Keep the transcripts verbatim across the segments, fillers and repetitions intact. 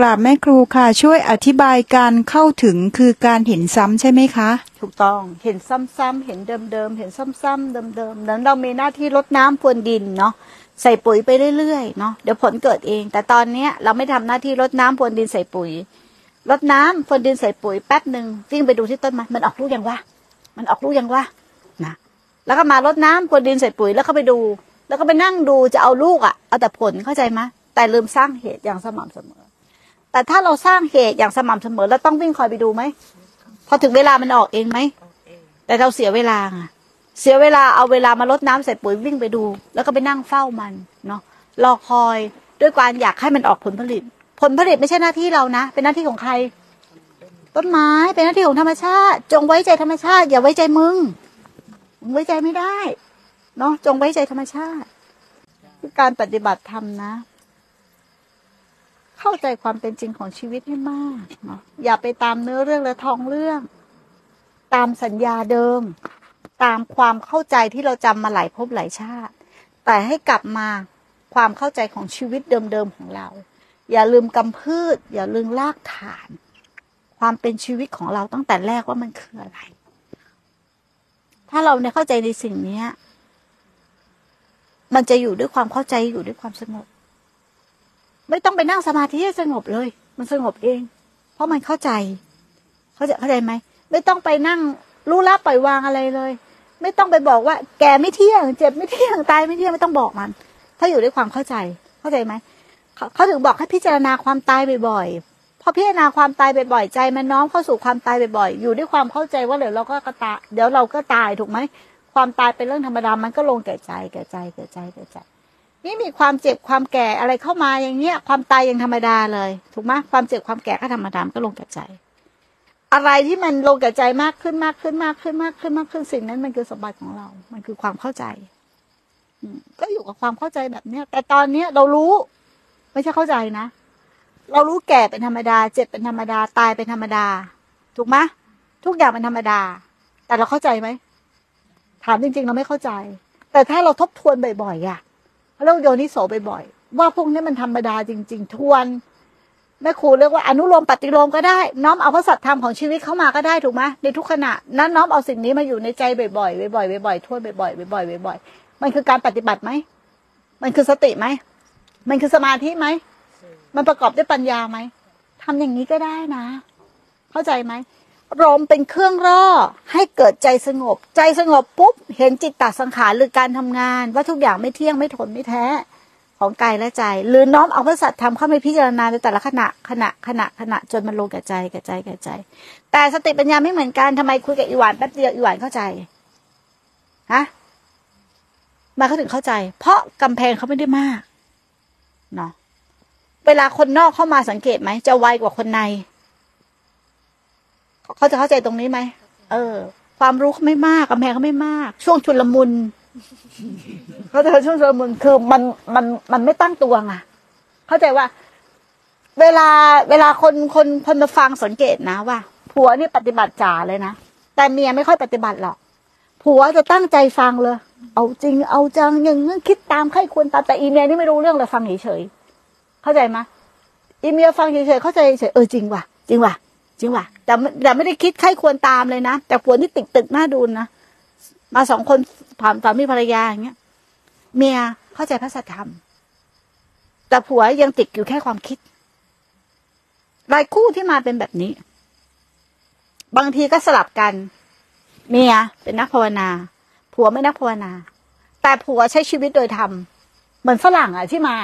กราบแม่ครูค่ะช่วยอธิบายการเข้าถึงคือการเห็นซ้ำใช่ไหมคะถูกต้องเห็นซ้ำๆเห็นเดิมๆเห็นซ้ำๆเดิมๆนั้นเรามีหน้าที่รดน้ำพรวนดินเนาะใส่ปุ๋ยไปเรื่อยๆเนาะเดี๋ยวผลเกิดเองแต่ตอนเนี้ยเราไม่ทำหน้าที่รดน้ำพรวนดินใส่ปุ๋ยรดน้ำพรวนดินใส่ปุ๋ยแป๊บหนึ่งวิ่งไปดูที่ต้นไม้มันออกลูกยังวะมันออกลูกยังวะนะแล้วก็มารดน้ำพรวนดินใส่ปุ๋ยแล้วก็ไปดูแล้วก็ไปนั่งดูจะเอาลูกอ่ะเอาแต่ผลเข้าใจไหมแต่ลืมสร้างเหตุอย่างสม่ำเสมอแต่ถ้าเราสร้างเหตุอย่างสม่ำเสมอแล้วต้องวิ่งคอยไปดูไหมพอถึงเวลามันออกเองไหมแต่เราเสียเวลาไงเสียเวลาเอาเวลามารดน้ำใส่ปุ๋ยวิ่งไปดูแล้วก็ไปนั่งเฝ้ามันเนาะรอคอยด้วยการอยากให้มันออกผลผลิตผลผลิตไม่ใช่หน้าที่เรานะเป็นหน้าที่ของใครต้นไม้เป็นหน้าที่ของธรรมชาติจงไว้ใจธรรมชาติอย่าไว้ใจมึงมึงไว้ใจไม่ได้เนาะจงไว้ใจธรรมชาติคือการปฏิบัติธรรมนะเข้าใจความเป็นจริงของชีวิตให้มากเนาะอย่าไปตามเนื้อเรื่องและท้องเรื่องตามสัญญาเดิมตามความเข้าใจที่เราจำมาหลายภพหลายชาติแต่ให้กลับมาความเข้าใจของชีวิตเดิมๆของเราอย่าลืมกำพืชอย่าลืมรากฐานความเป็นชีวิตของเราตั้งแต่แรกว่ามันคืออะไรถ้าเราเนี่ยเข้าใจในสิ่งนี้มันจะอยู่ด้วยความเข้าใจอยู่ด้วยความสงบไม่ต้องไปนั่งสมาธิให้สงบเลยมันสงบเองเพราะมันเข้าใจเข้าใจเข้าใจไหมไม่ต้องไปนั่งรู้ละปล่อยวางอะไรเลยไม่ต้องไปบอกว่าแก่ไม่เที่ยงเจ็บไม่เที่ยงตายไม่เที่ยงไม่ต้องบอกมันถ้าอยู่ด้วยความเข้าใจเข้าใจไหมเขาถึงบอกให้พิจารณาความตายบ่อยๆพอพิจารณาความตายบ่อยๆใจมันน้อมเข้าสู่ความตายบ่อยๆอยู่ด้วยความเข้าใจว่าเดี๋ยวเราก็ตายเดี๋ยวเราก็ตายถูกไหมความตายเป็นเรื่องธรรมดามันก็ลงแก่ใจแก่ใจแก่ใจแก่ใจนี่มีความเจ็บความแก่อะไรเข้ามาอย่างเงี้ยความตายยังธรรมดาเลยถูกไหมความเจ็บความแก่ก็ธรรมดาก็ลงแก่ใจอะไรที่มันลงแก่ใจมากขึ้นมากขึ้นมากขึ้นมากขึ้นมากขึ้นสิ่งนั้นมันคือสมบัติของเรามันคือความเข้าใจก็อยู่กับความเข้าใจแบบเนี้ยแต่ตอนเนี้ยเรารู้ไม่ใช่เข้าใจนะเรารู้แก่เป็นธรรมดาเจ็บเป็นธรรมดาตายเป็นธรรมดาถูกไหมทุกอย่างเป็นธรรมดาแต่เราเข้าใจไหมถามจริงๆเราไม่เข้าใจแต่ถ้าเราทบทวนบ่อยๆอะเราโยนิโสบ่อยๆว่าพวกนี้มันธรรมดาจริงๆทวนแม่ครูเรียกว่าอนุโลมปฏิโลมก็ได้น้อมเอาพระสัจธรรมของชีวิตเข้ามาก็ได้ถูกไหมในทุกขณะนั้นน้อมเอาสิ่งนี้มาอยู่ในใจบ่อยๆบ่อยๆบ่อยๆทวนบ่อยๆบ่อยๆบ่อยๆมันคือการปฏิบัติไหมมันคือสติไหมมันคือสมาธิไหมมันประกอบด้วยปัญญาไหมทำอย่างนี้ก็ได้นะเข้าใจไหมลมเป็นเครื่องร่อให้เกิดใจสงบใจสงบปุ๊บเห็นจิตตสังขารหรือการทำงานว่าทุกอย่างไม่เที่ยงไม่ทนไม่แท้ของกายและใจหรือน้อมเอาพระสัจธรรมเข้าไปพิจารณาในแต่ละขณะขณะขณะขณะจนมันลงแก่ใจแก่ใจแก่ใจแต่สติปัญญาไม่เหมือนกันทำไมคุยกับอีหวานแป๊บเดียวอีหวานเข้าใจฮะมาเขาถึงเข้าใจเพราะกำแพงเขาไม่ได้มากเนาะเวลาคนนอกเข้ามาสังเกตไหมจะไวกว่าคนในเขาจะเข้าใจตรงนี้ไหมเออความรู้เขาไม่มากกำแพงเขาไม่มากช่วงชุลมุนเขาจะช่วงชุลมุนคือมันมันมันไม่ตั้งตัวไงเข้าใจว่าเวลาเวลาคนคนคนมาฟังสังเกตนะว่าผัวนี่ปฏิบัติจ๋าเลยนะแต่เมียไม่ค่อยปฏิบัติหรอกผัวจะตั้งใจฟังเลยเอาจริงเอาจังอย่างนั้นคิดตามใครควรตามแต่อีเมียนี่ไม่รู้เรื่องเลยฟังเฉยๆเข้าใจไหมอีเมียฟังเฉยๆเข้าใจเฉยเออจริงว่ะจริงว่ะจริงว่ะแต่แต่ไม่ได้คิดใครควรตามเลยนะแต่ผัวนี่ติดตึกหน้าดูนะมาสองคนผ่านสามีภรรยาอย่างเงี้ยเมียเข้าใจพระสัจธรรมแต่ผัวยังติดอยู่แค่ความคิดหลายคู่ที่มาเป็นแบบนี้บางทีก็สลับกันเมียเป็นนักภาวนาผัวไม่นักภาวนาแต่ผัวใช้ชีวิตโดยธรรมเหมือนฝรั่งอ่ะที่มา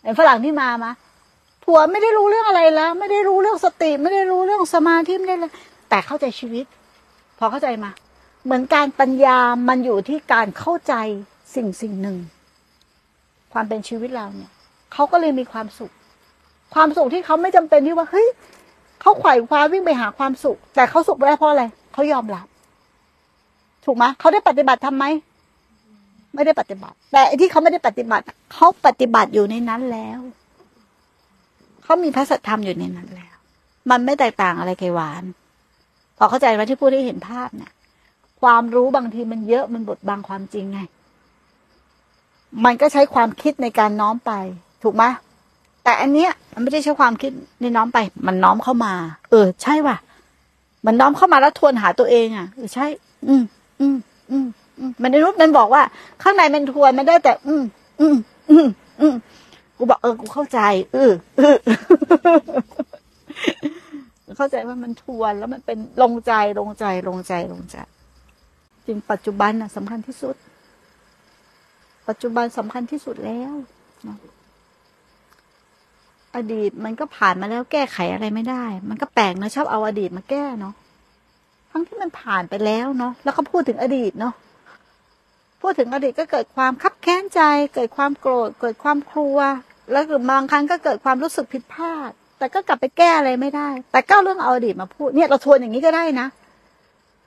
เหมือนฝรั่งที่มามะผัวไม่ได้รู้เรื่องอะไรแล้วไม่ได้รู้เรื่องสติไม่ได้รู้เรื่องสมาธิไม่ได้เลยแต่เข้าใจชีวิตพอเข้าใจมาเหมือนการปัญญามันอยู่ที่การเข้าใจสิ่งสิ่งหนึ่งความเป็นชีวิตเราเนี่ยเขาก็เลยมีความสุขความสุขที่เขาไม่จำเป็นที่ว่าเฮ้ยเขาไขว่คว้าวิ่งไปหาความสุขแต่เขาสุขได้เพราะอะไรเขายอมรับถูกไหมเขาได้ปฏิบัติทำไหมไม่ได้ปฏิบัติแต่ที่เขาไม่ได้ปฏิบัติเขาปฏิบัติอยู่ในนั้นแล้วเขามีพระสัจธรรมอยู่ในนั้นแล้วมันไม่แตกต่างอะไรไกลหวานพอเข้าใจไหมที่พูดได้เห็นภาพเนี่ยความรู้บางทีมันเยอะมันบดบังความจริงไงมันก็ใช้ความคิดในการน้อมไปถูกไหม แต่อันเนี้ยมันไม่ได้ใช้ความคิดนี่น้อมไปมันน้อมเข้ามาเออใช่ว่ะมันน้อมเข้ามาแล้วทวนหาตัวเองอ่ะเออใช่อืมอืมอืมอืมมันในรูปมันบอกว่าข้างในมันทวนไม่ได้แต่อืมอืมอืมอืมกูบอกเออกูเข้าใจเออเออเข้าใจว่ามันทวนแล้วมันเป็นลงใจลงใจลงใจลงใจจริงปัจจุบันน่ะสำคัญที่สุดปัจจุบันสำคัญที่สุดแล้วอดีตมันก็ผ่านมาแล้วแก้ไขอะไรไม่ได้มันก็แปลกนะชอบเอาอดีตมาแก้เนาะทั้งที่มันผ่านไปแล้วเนาะแล้วก็พูดถึงอดีตเนาะพูดถึงอดีตก็เกิดความคับแค้นใจเกิดความโกรธเกิดความกลัวแล้วบางครั้งก็เกิดความรู้สึกผิดพลาดแต่ก็กลับไปแก้อะไรไม่ได้แต่ก็เรื่องเอาอดีตมาพูดเนี่ยเราทวนอย่างนี้ก็ได้นะ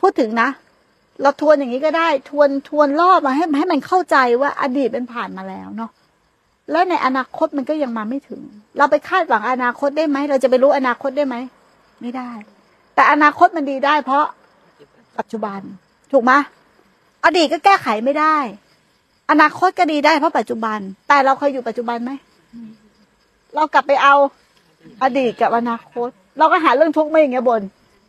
พูดถึงนะเราทวนอย่างนี้ก็ได้ทวนทวนรอบมาให้ให้มันเข้าใจว่าอดีตเป็นผ่านมาแล้วเนาะและในอนาคตมันก็ยังมาไม่ถึงเราไปคาดหวังอนาคตได้ไหมเราจะไปรู้อนาคตได้ไหมไม่ได้แต่อนาคตมันดีได้เพราะปัจจุบันถูกไหมอดีตก็แก้ไขไม่ได้อนาคตก็ดีได้เพราะปัจจุบันแต่เราเคยอยู่ปัจจุบันไหมเรากลับไปเอาอดีตกับอนาคตเราก็หาเรื่องทุกข์ไม่อย่างเงี้ยบน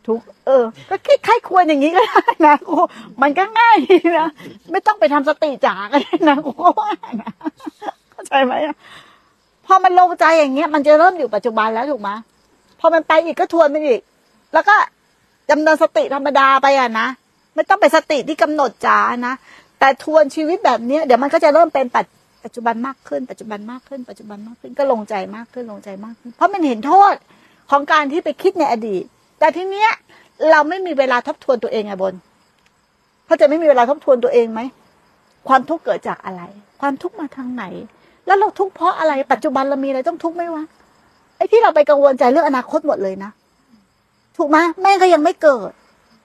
ทุกเออก็คิดใครควรอย่างนี้ก็ได้นะโอ้มันก็ง่ายนะไม่ต้องไปทำสติจ๋าก็ได้นะโอ้ว่านะเข้าใจไหมพอมันลงใจอย่างเงี้ยมันจะเริ่มอยู่ปัจจุบันแล้วถูกไหมพอมันไปอีกก็ทวนมันอีกแล้วก็ดำเนินสติธรรมดาไปอ่ะนะไม่ต้องไปสติที่กำหนดจ๋านะแต่ทวนชีวิตแบบเนี้ยเดี๋ยวมันก็จะเริ่มเป็นปัจปัจจุบันมากขึ้นปัจจุบันมากขึ้นปัจจุบันมากขึ้นก็ลงใจมากขึ้นลงใจมากขึ้นเพราะมันเห็นโทษของการที่ไปคิดในอดีตแต่ทีเนี้ยเราไม่มีเวลาทบทวนตัวเองไงบนเขาจะไม่มีเวลาทบทวนตัวเองไหมความทุกข์เกิดจากอะไรความทุกข์มาทางไหนแล้วเราทุกข์เพราะอะไรปัจจุบันเรามีอะไรต้องทุกข์ไหมวะไอ้ที่เราไปกังวลใจเรื่องอนาคตหมดเลยนะถูกไหมแม่ก็ยังไม่เกิด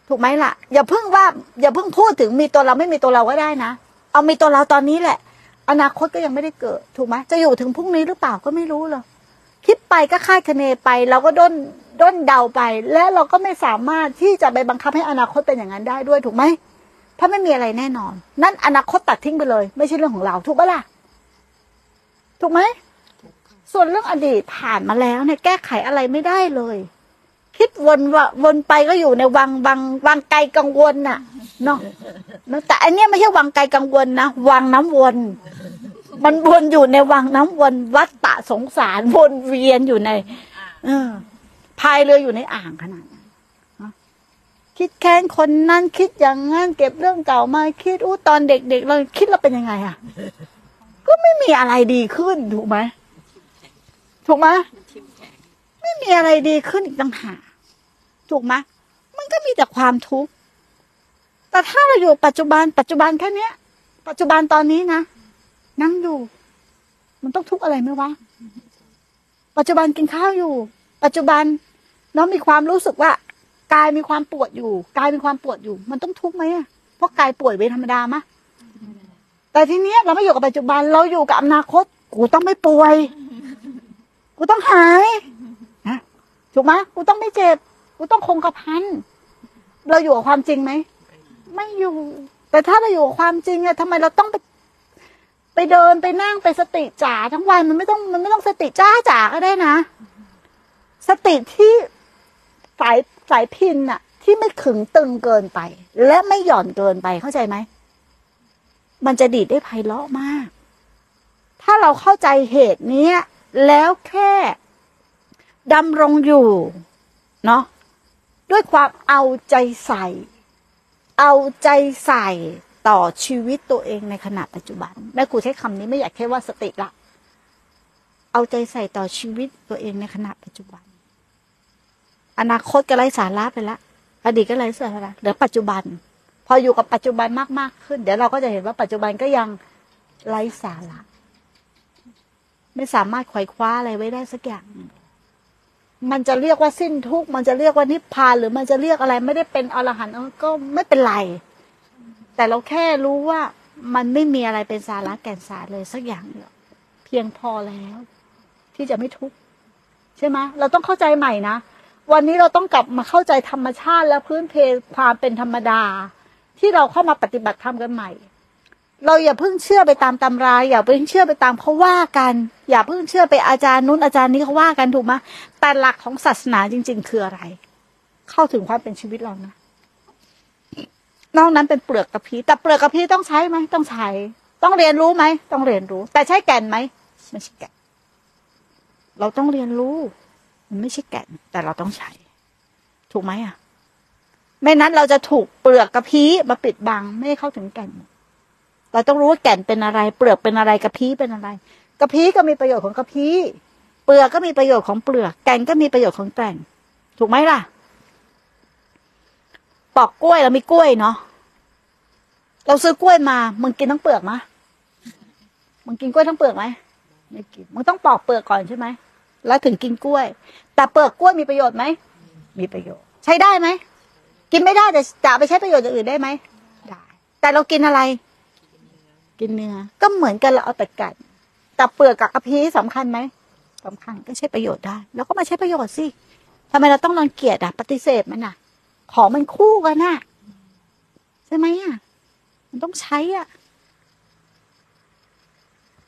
ถูกไหมล่ะอย่าเพิ่งว่าอย่าเพิ่งพูดถึงมีตัวเราไม่มีตัวเราก็ได้นะเอามีตัวเราตอนนี้แหละอนาคตก็ยังไม่ได้เกิดถูกไหมจะอยู่ถึงพรุ่งนี้หรือเปล่าก็ไม่รู้เลยคิดไปก็คาดคะเนไปเราก็ด้นด้นเดาไปและเราก็ไม่สามารถที่จะไปบังคับให้อนาคตเป็นอย่างนั้นได้ด้วยถูกไหมเพราะไม่มีอะไรแน่นอนนั่นอนาคตตัดทิ้งไปเลยไม่ใช่เรื่องของเราถูกปะล่ะถูกไหมส่วนเรื่องอดีตผ่านมาแล้วเนี่ยแก้ไขอะไรไม่ได้เลยคิดวนว่าวนไปก็อยู่ในวังวังวังไกลกังวลน่ะเนาะแต่อันเนี้ยไม่ใช่วังไกลกังวลนะวังน้ำวนมันวนอยู่ในวังน้ำวนวัฏฏะสงสารวนเวียนอยู่ในเออพายเรืออยู่ในอ่างขนาดนั้นคิดแค้นคนนั้นคิดอย่างงั้นเก็บเรื่องเก่ามาคิดอู้ตอนเด็กๆเราคิดเราเป็นยังไงอะก็ไม่มีอะไรดีขึ้นถูกไหมถูกไหมไม่มีอะไรดีขึ้นอีกต่างหากถูกไหมมันก็มีแต่ความทุกข์แต่ถ้าเราอยู่ปัจจุบันปัจจุบันแค่เนี้ยปัจจุบันตอนนี้นะนั่งอยู่มันต้องทุกข์อะไรไหมวะปัจจุบันกินข้าวอยู่ปัจจุบันน้องมีความรู้สึกว่ากายมีความปวดอยู่กายมีความปวดอยู่มันต้องทุกข์ไหมอะเพราะกายป่วยเป็นธรรมดามะแต่ทีเนี้ยเราไม่อยู่กับปัจจุบันเราอยู่กับอนาคตกูต้องไม่ป่วยกูต้องหายนะถูกไหมกูต้องไม่เจ็บกูต้องคงกระพันเราอยู่กับความจริงไหมไม่อยู่แต่ถ้าเราอยู่กับความจริงอะทำไมเราต้องไปไปเดินไปนั่งไปสติจ๋าทั้งวันมันไม่ต้องมันไม่ต้องสติจ้าจ๋าก็ได้นะสติที่สายสายพินน่ะที่ไม่ขึงตึงเกินไปและไม่หย่อนเกินไปเข้าใจไหมมันจะดีดได้ไพเราะมากถ้าเราเข้าใจเหตุนี้แล้วแค่ดำรงอยู่เนาะด้วยความเอาใจใส่เอาใจใส่ต่อชีวิตตัวเองในขณะปัจจุบันแม่ครูใช้คำนี้ไม่อยากแค่ว่าสติละเอาใจใส่ต่อชีวิตตัวเองในขณะปัจจุบันอนาคตก็ไร้สาระไปละอดีตก็ไร้สาระเหลือปัจจุบันพออยู่กับปัจจุบันมากๆขึ้นเดี๋ยวเราก็จะเห็นว่าปัจจุบันก็ยังไร้สาระไม่สามารถไขว่คว้าอะไรไว้ได้สักอย่างมันจะเรียกว่าสิ้นทุกข์มันจะเรียกว่านิพพานหรือมันจะเรียกอะไรไม่ได้เป็นอรหันต์ก็ไม่เป็นไรแต่เราแค่รู้ว่ามันไม่มีอะไรเป็นสาระแก่นสารเลยสักอย่างเดียวเพียงพอแล้วที่จะไม่ทุกข์ใช่ไหมเราต้องเข้าใจใหม่นะวันนี้เราต้องกลับมาเข้าใจธรรมชาติและพื้นเพความเป็นธรรมดาที่เราเข้ามาปฏิบัติธรรมกันใหม่ เราอย่าเพิ่งเชื่อไปตามตำราอย่าเพิ่งเชื่อไปตามเขาว่ากันอย่าเพิ่งเชื่อไปอาจารย์นู้นอาจารย์นี้เขาว่ากันถูกไหมแต่หลักของศาสนาจริงๆคืออะไรเข้าถึงความเป็นชีวิตเรานะนอกนั้นเป็นเปลือกกระพี้แต่เปลือกกระพี้ต้องใช้ไหมต้องใช้ต้องเรียนรู้ไหมต้องเรียนรู้แต่ใช่แก่นไหมไม่ใช่แก่นเราต้องเรียนรู้มันไม่ใช่แก่นแต่เราต้องใช้ถูกไหมอ่ะไม่นั้นเราจะถูกเปลือกกระพี้มาปิดบังไม่ได้เข้าถึงแก่นเราต้องรู้ว่าแก่นเป็นอะไรเปลือกเป็นอะไรกระพี้เป็นอะไรกระพี้ก็มีประโยชน์ของกระพี้เปลือกก็มีประโยชน์ของเปลือกแก่นก็มีประโยชน์ของแก่นถูกไหมล่ะปอกกล้วยเรามีกล้วยเนาะเราซื้อกล้วยมามึงกินทั้งเปลือกมั้ยมึงกินกล้วยทั้งเปลือกไหมไม่กินมึงต้องปอกเปลือกก่อนใช่ไหมแล้วถึงกินกล้วยแต่เปลือกกล้วยมีประโยชน์ไหมมีประโยชน์ใช้ได้ไหมกินไม่ได้แต่จะไปใช้ประโยชน์อย่างอื่นได้ไหมได้แต่เรากินอะไรกินเนื้อก็เหมือนกันเราเอาแต่กัดแต่เปลือกกับกระพี้สำคัญไหมสำคัญก็ใช้ประโยชน์ได้แล้วก็มาใช้ประโยชน์สิทำไมเราต้องรังเกียจอ่ะปฏิเสธมันอ่ะของมันคู่กันน่ะใช่ไหมอ่ะมันต้องใช้อ่ะ